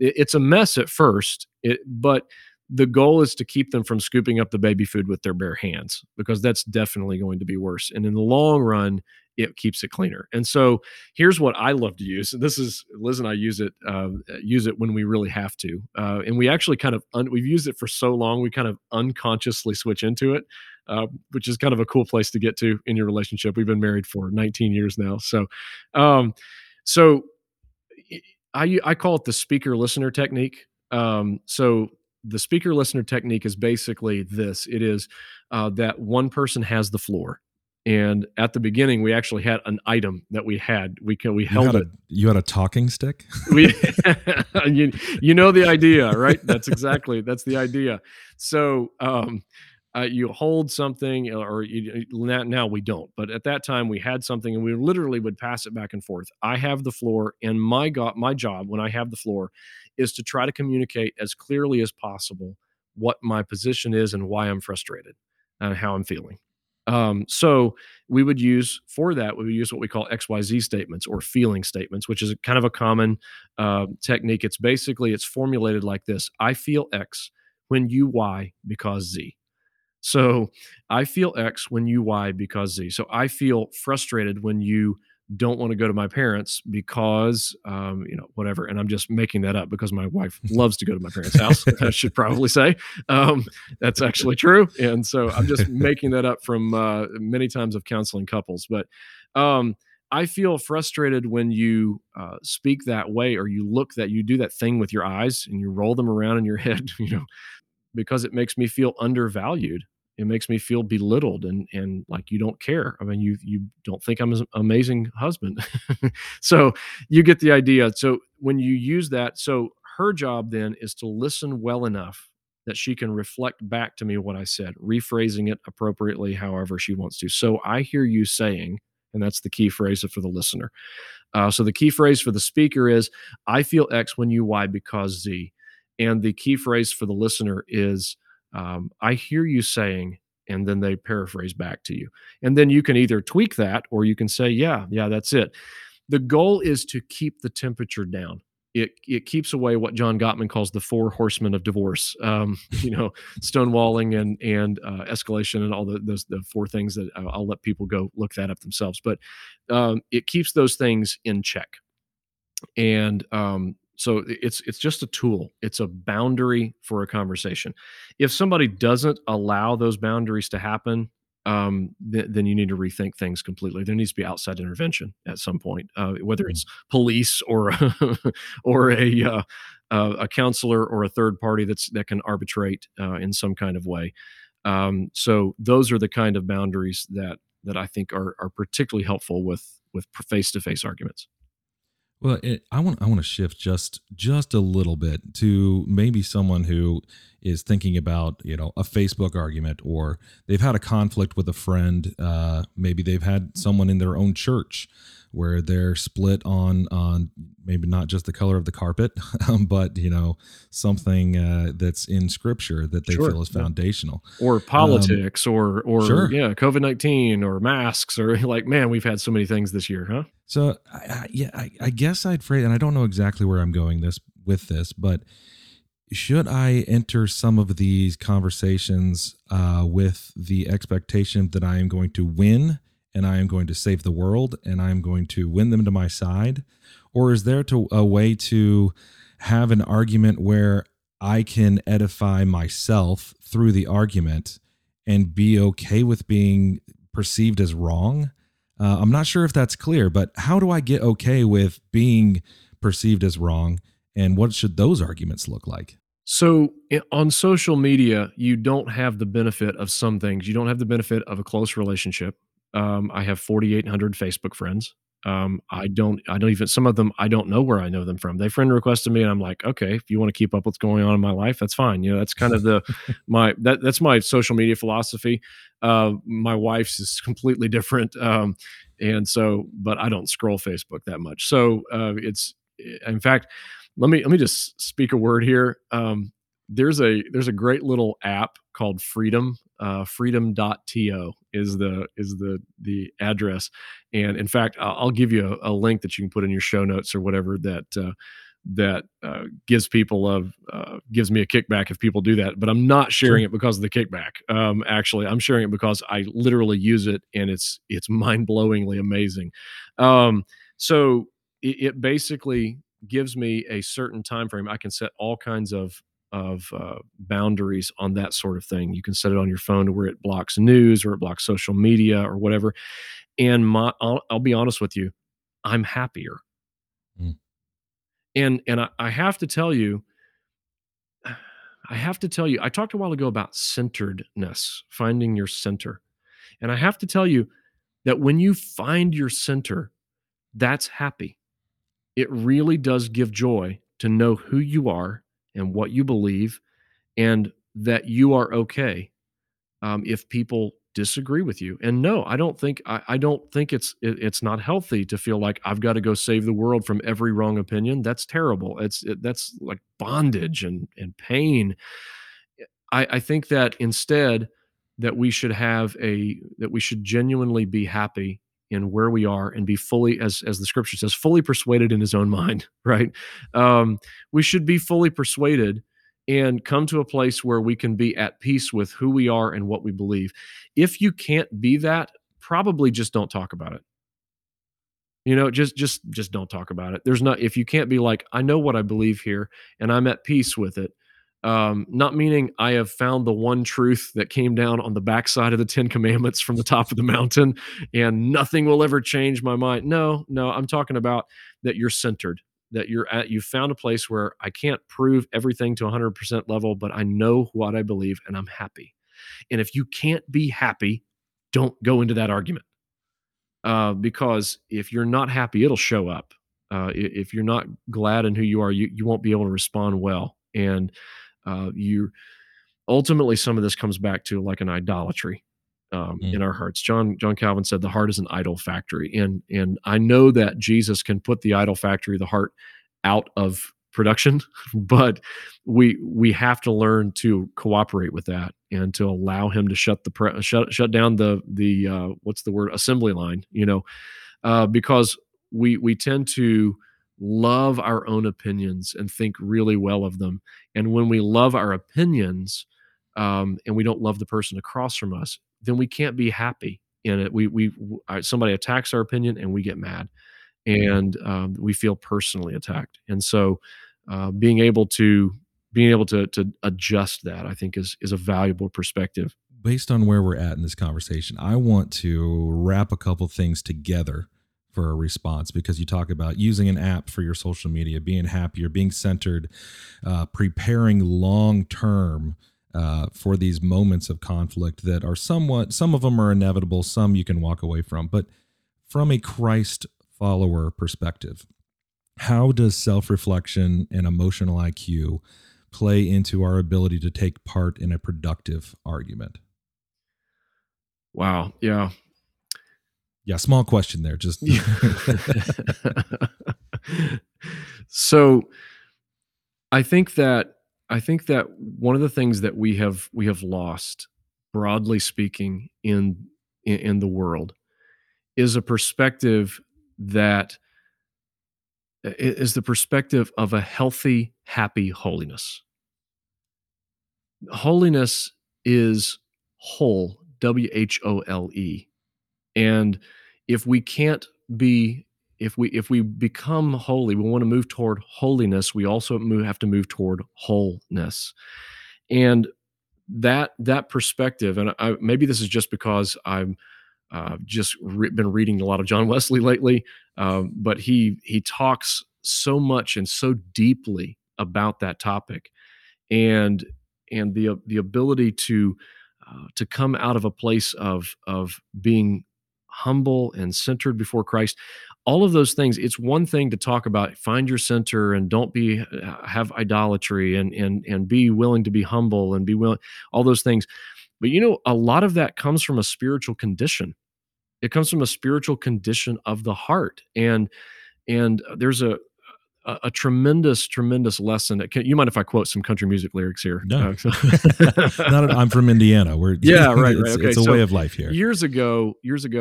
it's a mess at first. But the goal is to keep them from scooping up the baby food with their bare hands, because that's definitely going to be worse. And in the long run, it keeps it cleaner. And so here's what I love to use. This is, Liz and I use it when we really have to. And we actually we've used it for so long, we kind of unconsciously switch into it, which is kind of a cool place to get to in your relationship. We've been married for 19 years now. So, I call it the speaker listener technique. So the speaker listener technique is basically this. It is that one person has the floor. And at the beginning, we actually had an item that we had. We held it. You had a talking stick? You know the idea, right? That's the idea. So you hold something, or now we don't. But at that time, we had something, and we literally would pass it back and forth. I have the floor, and my job when I have the floor is to try to communicate as clearly as possible what my position is and why I'm frustrated and how I'm feeling. So we would use for that, we would use what we call XYZ statements or feeling statements, which is kind of a common technique. It's formulated like this. I feel X when you Y because Z. So I feel X when you Y because Z. So I feel frustrated when you don't want to go to my parents because, whatever. And I'm just making that up because my wife loves to go to my parents' house, I should probably say. That's actually true. And so I'm just making that up from many times of counseling couples. But I feel frustrated when you speak that way, or you do that thing with your eyes and you roll them around in your head, because it makes me feel undervalued. It makes me feel belittled and like you don't care. I mean, you don't think I'm an amazing husband. So you get the idea. So when you use that, so her job then is to listen well enough that she can reflect back to me what I said, rephrasing it appropriately however she wants to. So I hear you saying, and that's the key phrase for the listener. So the key phrase for the speaker is, I feel X when you Y because Z. And the key phrase for the listener is, I hear you saying, and then they paraphrase back to you. And then you can either tweak that or you can say, yeah, that's it. The goal is to keep the temperature down. It keeps away what John Gottman calls the 4 horsemen of divorce, stonewalling and escalation and all the 4 things that I'll let people go look that up themselves. But it keeps those things in check. And so it's just a tool. It's a boundary for a conversation. If somebody doesn't allow those boundaries to happen, then you need to rethink things completely. There needs to be outside intervention at some point, whether it's police or a counselor or a third party that can arbitrate in some kind of way. So those are the kind of boundaries that I think are particularly helpful with face-to-face arguments. Well, I want to shift just a little bit to maybe someone who is thinking about a Facebook argument, or they've had a conflict with a friend. Maybe they've had someone in their own church where they're split on maybe not just the color of the carpet, but something that's in Scripture that they feel is foundational, or politics, or sure. Yeah, COVID-19, or masks, or like, man, we've had so many things this year, huh? So I guess I'd phrase, and I don't know exactly where I'm going with this, but should I enter some of these conversations with the expectation that I am going to win, and I am going to save the world, and I am going to win them to my side? Or is there a way to have an argument where I can edify myself through the argument and be okay with being perceived as wrong? I'm not sure if that's clear, but how do I get okay with being perceived as wrong, and what should those arguments look like? So on social media, you don't have the benefit of some things. You don't have the benefit of a close relationship. I have 4,800 Facebook friends. Some of them, I don't know where I know them from. They friend requested me and I'm like, okay, if you want to keep up what's going on in my life, that's fine. That's kind of that's my social media philosophy. My wife's is completely different. But I don't scroll Facebook that much. So, in fact, let me just speak a word here. There's a great little app called Freedom. Freedom.to is the address, and in fact, I'll give you a link that you can put in your show notes or whatever that gives people gives me a kickback if people do that. But I'm not sharing it because of the kickback. Actually, I'm sharing it because I literally use it, and it's mind-blowingly amazing. So it basically gives me a certain time frame. I can set all kinds of boundaries on that sort of thing. You can set it on your phone to where it blocks news or it blocks social media or whatever. And I'll be honest with you, I'm happier. Mm. And I have to tell you, I talked a while ago about centeredness, finding your center. And I have to tell you, that when you find your center, that's happy. It really does give joy to know who you are and what you believe, and that you are okay if people disagree with you. And no, I don't think it's not healthy to feel like I've got to go save the world from every wrong opinion. That's terrible. That's like bondage and pain. I think that instead that we should have that we should genuinely be happy in where we are and be fully, as the scripture says, fully persuaded in his own mind, right? We should be fully persuaded and come to a place where we can be at peace with who we are and what we believe. If you can't be that, probably just don't talk about it. You know, just don't talk about it. If you can't be like, I know what I believe here and I'm at peace with it, not meaning I have found the one truth that came down on the backside of the Ten Commandments from the top of the mountain and nothing will ever change my mind. No, I'm talking about that you're centered, that you found a place where I can't prove everything to 100% level, but I know what I believe and I'm happy. And if you can't be happy, don't go into that argument. Because if you're not happy, it'll show up. If you're not glad in who you are, you won't be able to respond well. And you ultimately, some of this comes back to like an idolatry in our hearts. John Calvin said the heart is an idol factory, and I know that Jesus can put the idol factory, the heart, out of production, but we have to learn to cooperate with that and to allow him to shut down the assembly line, because we tend to love our own opinions and think really well of them. And when we love our opinions and we don't love the person across from us, then we can't be happy in it. Somebody attacks our opinion and we get mad and we feel personally attacked. And so being able to adjust that, I think is a valuable perspective. Based on where we're at in this conversation, I want to wrap a couple things together for a response, because you talk about using an app for your social media, being happier, being centered, preparing long-term for these moments of conflict that are some of them are inevitable, some you can walk away from. But from a Christ follower perspective, how does self-reflection and emotional IQ play into our ability to take part in a productive argument? Wow. Yeah. Yeah, small question there. Just So I think that one of the things that we have lost, broadly speaking, in the world is a perspective that is the perspective of a healthy, happy holiness. Holiness is whole, W-H-O-L-E. And if we become holy, we want to move toward holiness, we also have to move toward wholeness. And that perspective, and maybe this is just because I've been reading a lot of John Wesley lately, but he talks so much and so deeply about that topic, and the ability to come out of a place of being humble and centered before Christ, all of those things. It's one thing to talk about, find your center and don't have idolatry and be willing to be humble and be willing, all those things. But a lot of that comes from a spiritual condition. It comes from a spiritual condition of the heart. And there's a tremendous lesson. You mind if I quote some country music lyrics here? No, I'm from Indiana. Yeah, right. Okay. It's a way of life here. Years ago, Tim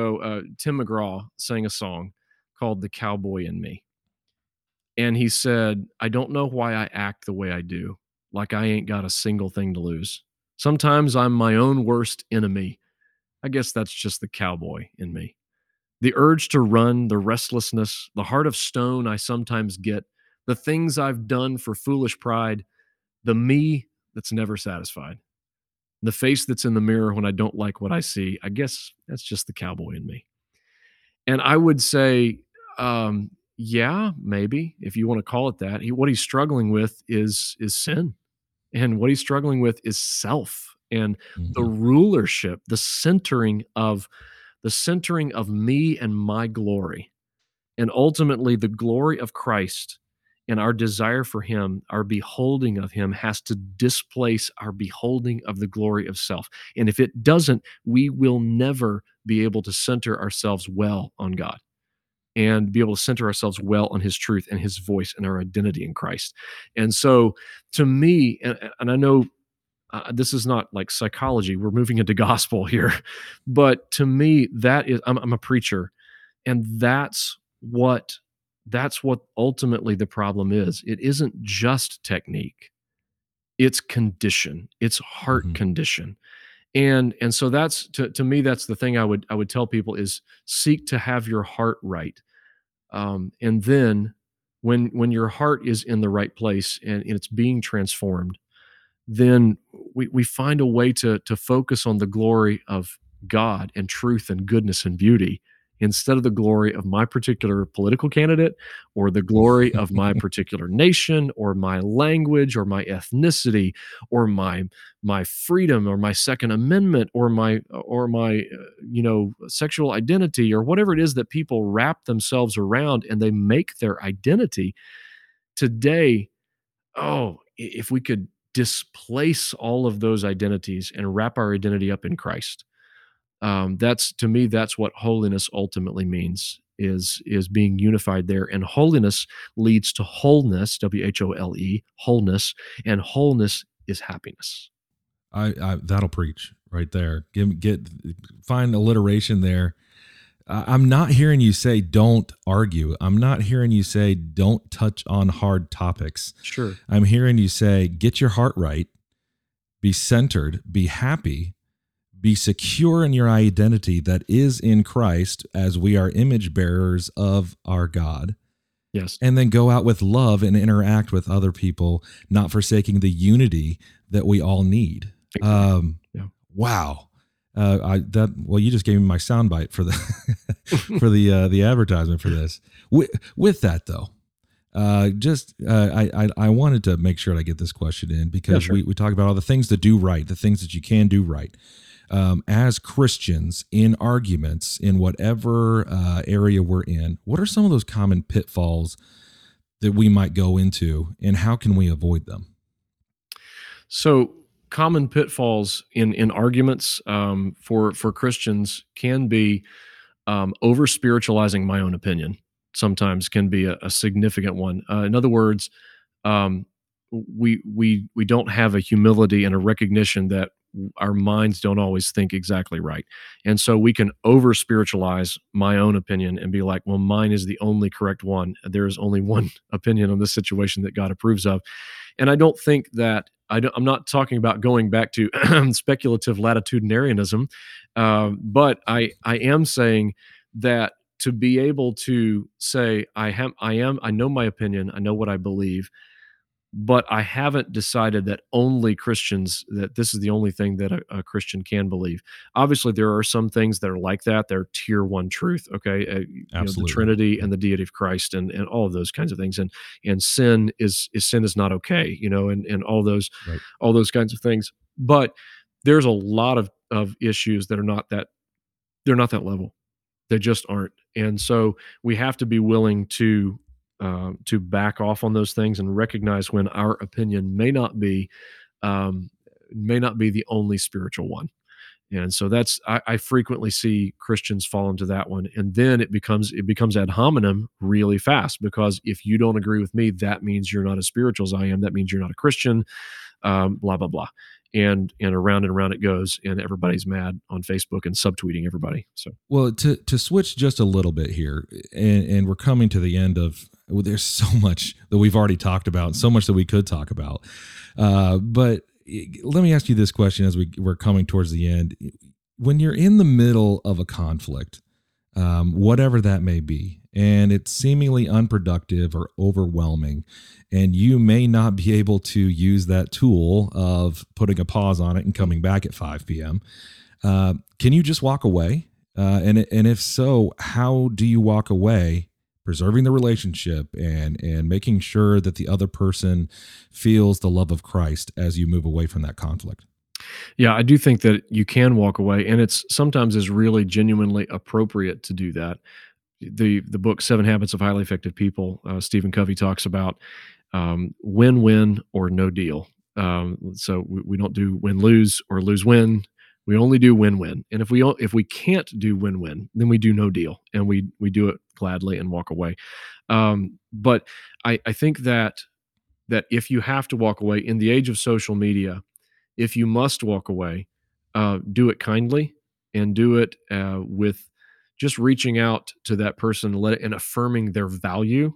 McGraw sang a song called "The Cowboy in Me," and he said, "I don't know why I act the way I do, like I ain't got a single thing to lose. Sometimes I'm my own worst enemy. I guess that's just the cowboy in me. The urge to run, the restlessness, the heart of stone I sometimes get, the things I've done for foolish pride, the me that's never satisfied, the face that's in the mirror when I don't like what I see. I guess that's just the cowboy in me." And I would say, yeah, maybe, if you want to call it that. What he's struggling with is sin. And what he's struggling with is self and the rulership, the centering of the centering of me and my glory, and ultimately the glory of Christ and our desire for him, our beholding of him, has to displace our beholding of the glory of self. And if it doesn't, we will never be able to center ourselves well on God and be able to center ourselves well on his truth and his voice and our identity in Christ. And so to me, and I know this is not like psychology, we're moving into gospel here, but to me, that is, I'm a preacher, and that's what ultimately the problem is. It isn't just technique, it's condition, it's heart condition. And so that's, to me, that's the thing I would tell people is seek to have your heart right. And then when your heart is in the right place and it's being transformed, then we find a way to focus on the glory of God and truth and goodness and beauty instead of the glory of my particular political candidate or the glory of my particular nation or my language or my ethnicity or my freedom or my Second Amendment or my sexual identity or whatever it is that people wrap themselves around and they make their identity. Today, if we could displace all of those identities and wrap our identity up in Christ. That's, to me, that's what holiness ultimately means, is being unified there. And holiness leads to wholeness, W-H-O-L-E, wholeness, and wholeness is happiness. I that'll preach right there. Find alliteration there. I'm not hearing you say don't argue. I'm not hearing you say don't touch on hard topics. Sure. I'm hearing you say get your heart right, be centered, be happy, be secure in your identity that is in Christ as we are image bearers of our God. Yes. And then go out with love and interact with other people, not forsaking the unity that we all need. Exactly. Yeah. Wow. You just gave me my soundbite for the the advertisement for this. With that though, I wanted to make sure I get this question in because we talk about all the things to do right, the things that you can do right. As Christians in arguments in whatever area we're in, what are some of those common pitfalls that we might go into, and how can we avoid them? So, common pitfalls in arguments for Christians can be over spiritualizing my own opinion. Sometimes can be a significant one. In other words, we don't have a humility and a recognition that our minds don't always think exactly right. And so we can over spiritualize my own opinion and be like, well, mine is the only correct one. There is only one opinion on this situation that God approves of. And I don't think that, I'm not talking about going back to speculative latitudinarianism, but I am saying that to be able to say, I know my opinion, I know what I believe, but I haven't decided that only Christians, that this is the only thing that a Christian can believe. Obviously, there are some things that are like that. They're tier one truth, okay? The Trinity and the deity of Christ and all of those kinds of things. And sin is not okay, and all those kinds of things. But there's a lot of issues that are not that level. They just aren't. And so we have to be willing to back off on those things and recognize when our opinion may not be the only spiritual one. And so that's, I frequently see Christians fall into that one. And then it becomes ad hominem really fast, because if you don't agree with me, that means you're not as spiritual as I am. That means you're not a Christian, blah, blah, blah. And around it goes, and everybody's mad on Facebook and subtweeting everybody. So, well, to switch just a little bit here, and we're coming to the end of, well, there's so much that we've already talked about, so much that we could talk about. But let me ask you this question as we're coming towards the end. When you're in the middle of a conflict, whatever that may be, and it's seemingly unproductive or overwhelming, and you may not be able to use that tool of putting a pause on it and coming back at 5 p.m. Can you just walk away? And if so, how do you walk away, preserving the relationship and making sure that the other person feels the love of Christ as you move away from that conflict? Yeah, I do think that you can walk away, and it's sometimes is really genuinely appropriate to do that. The book 7 Habits of Highly Effective People, Stephen Covey talks about win-win or no deal. So we don't do win-lose or lose-win. We only do win-win. And if we can't do win-win, then we do no deal, and we do it gladly and walk away. But I think that if you have to walk away in the age of social media, if you must walk away, do it kindly and do it with just reaching out to that person and affirming their value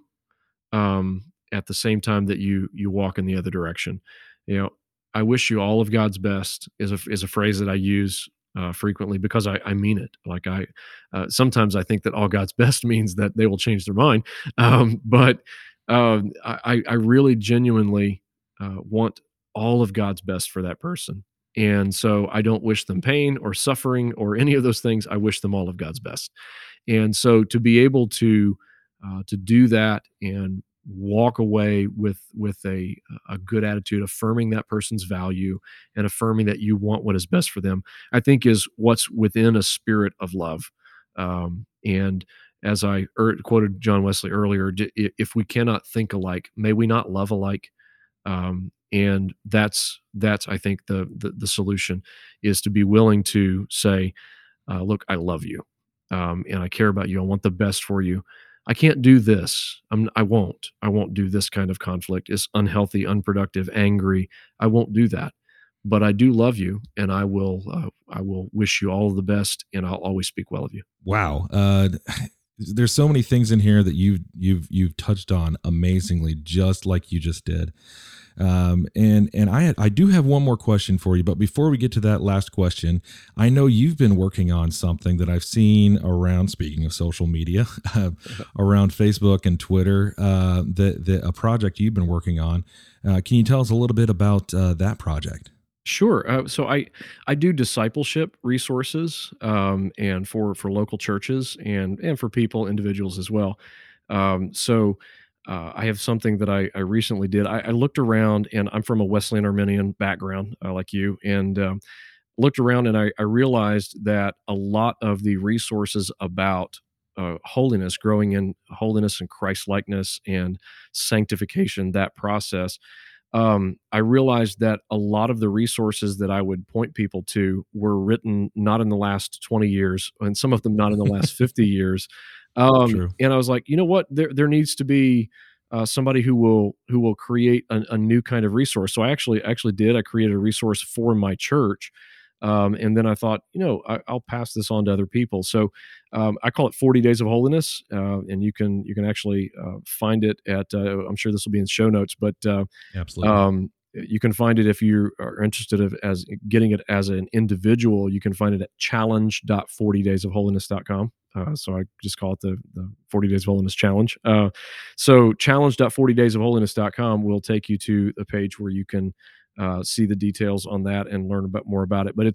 at the same time that you walk in the other direction. You know, I wish you all of God's best is a phrase that I use frequently because I mean it. Like sometimes I think that all God's best means that they will change their mind, but I really genuinely want all of God's best for that person. And so I don't wish them pain or suffering or any of those things. I wish them all of God's best. And so to be able to do that and walk away with a good attitude, affirming that person's value and affirming that you want what is best for them, I think is what's within a spirit of love. And as I quoted John Wesley earlier, if we cannot think alike, may we not love alike? And that's I think the solution is to be willing to say, look, I love you, and I care about you. I want the best for you. I can't do this. I won't do this kind of conflict. It's unhealthy, unproductive, angry. I won't do that. But I do love you, and I will wish you all the best, and I'll always speak well of you. Wow. There's so many things in here that you've touched on amazingly, just like you just did. And I do have one more question for you, but before we get to that last question, I know you've been working on something that I've seen around, speaking of social media, around Facebook and Twitter, a project you've been working on. Can you tell us a little bit about that project? Sure. So I do discipleship resources, and for local churches and for individuals as well. So I have something that I recently did. I looked around, and I'm from a Wesleyan Arminian background, like you, and looked around, and I realized that a lot of the resources about holiness, growing in holiness and Christ-likeness and sanctification, that process, I realized that a lot of the resources that I would point people to were written not in the last 20 years, and some of them not in the last 50 years. And I was like, you know what? There needs to be somebody who will create a new kind of resource. So I actually did. I created a resource for my church, and then I thought, you know, I'll pass this on to other people. So I call it 40 Days of Holiness, and you can actually find it at. I'm sure this will be in show notes, but absolutely. You can find it if you are interested as getting it as an individual. You can find it at challenge.40daysofholiness.com. So I just call it the 40 Days of Holiness Challenge. So challenge.40daysofholiness.com will take you to a page where you can see the details on that and learn a bit more about it. But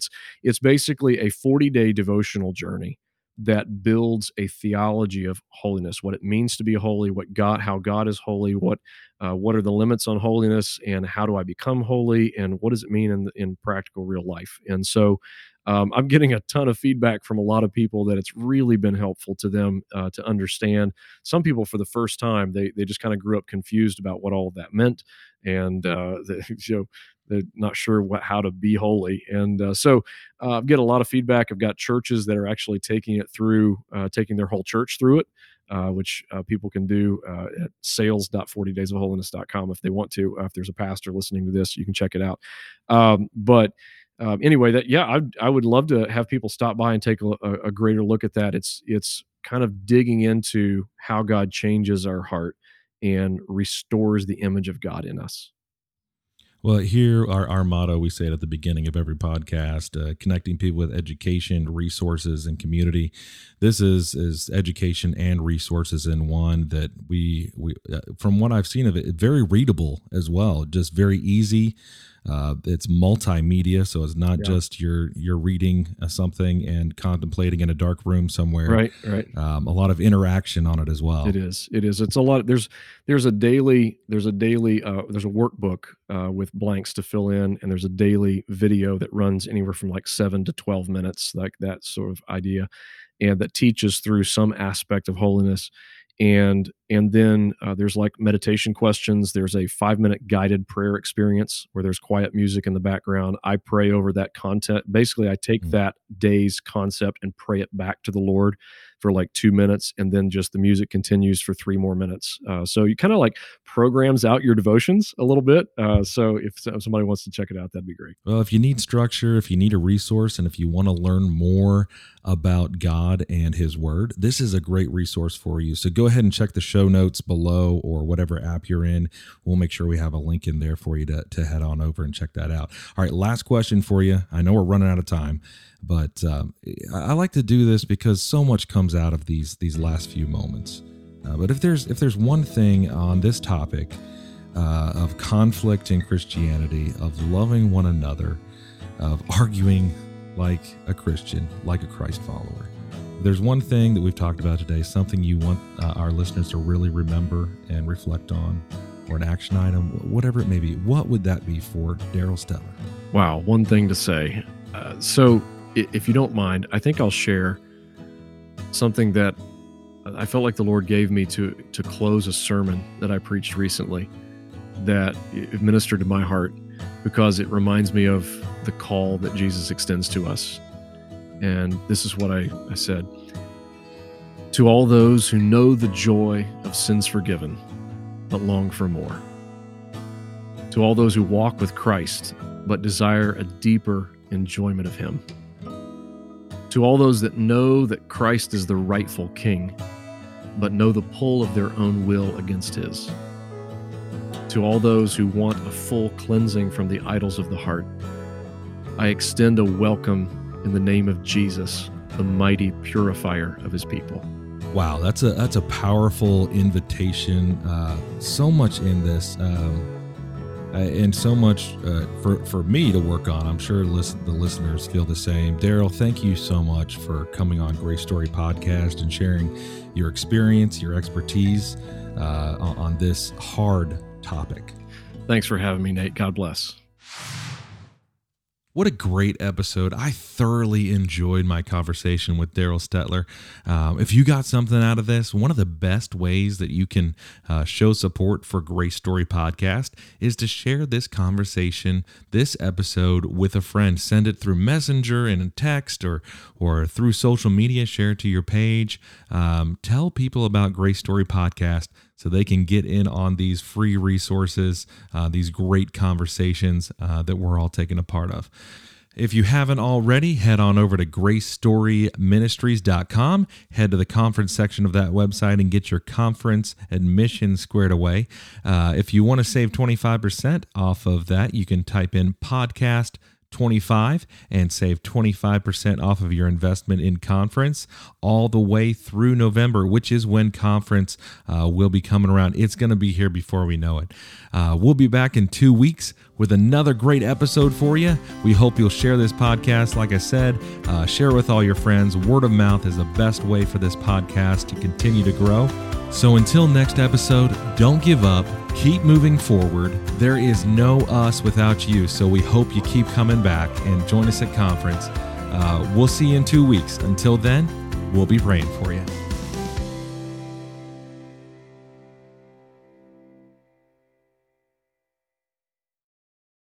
it's basically a 40-day devotional journey that builds a theology of holiness, what it means to be holy, how God is holy, what are the limits on holiness, and how do I become holy, and what does it mean in practical real life. And so I'm getting a ton of feedback from a lot of people that it's really been helpful to them to understand. Some people, for the first time, they just kind of grew up confused about what all of that meant, and they're not sure how to be holy. And so I get a lot of feedback. I've got churches that are actually taking their whole church through it, which people can do at sales.40daysofholiness.com if they want to. If there's a pastor listening to this, you can check it out. Anyway, I would love to have people stop by and take a greater look at that. It's kind of digging into how God changes our heart and restores the image of God in us. Well, here our motto, we say it at the beginning of every podcast, connecting people with education, resources, and community. This is education and resources in one that we from what I've seen of it, very readable as well, just very easy. It's multimedia, so it's not just you're reading something and contemplating in a dark room somewhere. Right. A lot of interaction on it as well. It is. It's a lot. There's a workbook with blanks to fill in, and there's a daily video that runs anywhere from like 7 to 12 minutes, like that sort of idea, and that teaches through some aspect of holiness. And then there's like meditation questions. There's a 5-minute guided prayer experience where there's quiet music in the background. I pray over that content. Basically, I take that day's concept and pray it back to the Lord for like 2 minutes. And then just the music continues for 3 more minutes. So you kind of like programs out your devotions a little bit. So if somebody wants to check it out, that'd be great. Well, if you need structure, if you need a resource, and if you want to learn more about God and his word, this is a great resource for you. So go ahead and check the show notes below or whatever app you're in. We'll make sure we have a link in there for you to head on over and check that out. All right, last question for you. I know we're running out of time, but I like to do this because so much comes out of these last few moments. But if there's one thing on this topic of conflict in Christianity, of loving one another, of arguing like a Christian, like a Christ follower, there's one thing that we've talked about today, something you want our listeners to really remember and reflect on, or an action item, whatever it may be, what would that be for Daryl Stetler? Wow, one thing to say. So if you don't mind, I think I'll share something that I felt like the Lord gave me to close a sermon that I preached recently that it ministered to my heart, because it reminds me of the call that Jesus extends to us. And this is what I said. To all those who know the joy of sins forgiven, but long for more. To all those who walk with Christ, but desire a deeper enjoyment of him. To all those that know that Christ is the rightful king, but know the pull of their own will against his. To all those who want a full cleansing from the idols of the heart, I extend a welcome in the name of Jesus, the mighty purifier of his people. Wow, that's a powerful invitation. So much in this, and so much for me to work on. I'm sure the listeners feel the same. Daryl, thank you so much for coming on Gray Story Podcast and sharing your experience, your expertise on this hard topic. Thanks for having me, Nate. God bless. What a great episode. I thoroughly enjoyed my conversation with Daryl Stetler. If you got something out of this, one of the best ways that you can show support for Gray Story Podcast is to share this conversation, this episode, with a friend. Send it through Messenger and a text or through social media. Share it to your page. Tell people about Gray Story Podcast so they can get in on these free resources, these great conversations that we're all taking a part of. If you haven't already, head on over to gracestoryministries.com, head to the conference section of that website and get your conference admission squared away. If you want to save 25% off of that, you can type in podcast 25 and save 25% off of your investment in conference all the way through November, which is when conference will be coming around. It's going to be here before we know it. We'll be back in 2 weeks with another great episode for you. We hope you'll share this podcast. Like I said, share with all your friends. Word of mouth is the best way for this podcast to continue to grow. So until next episode, don't give up. Keep moving forward. There is no us without you. So we hope you keep coming back and join us at conference. We'll see you in 2 weeks. Until then, we'll be praying for you.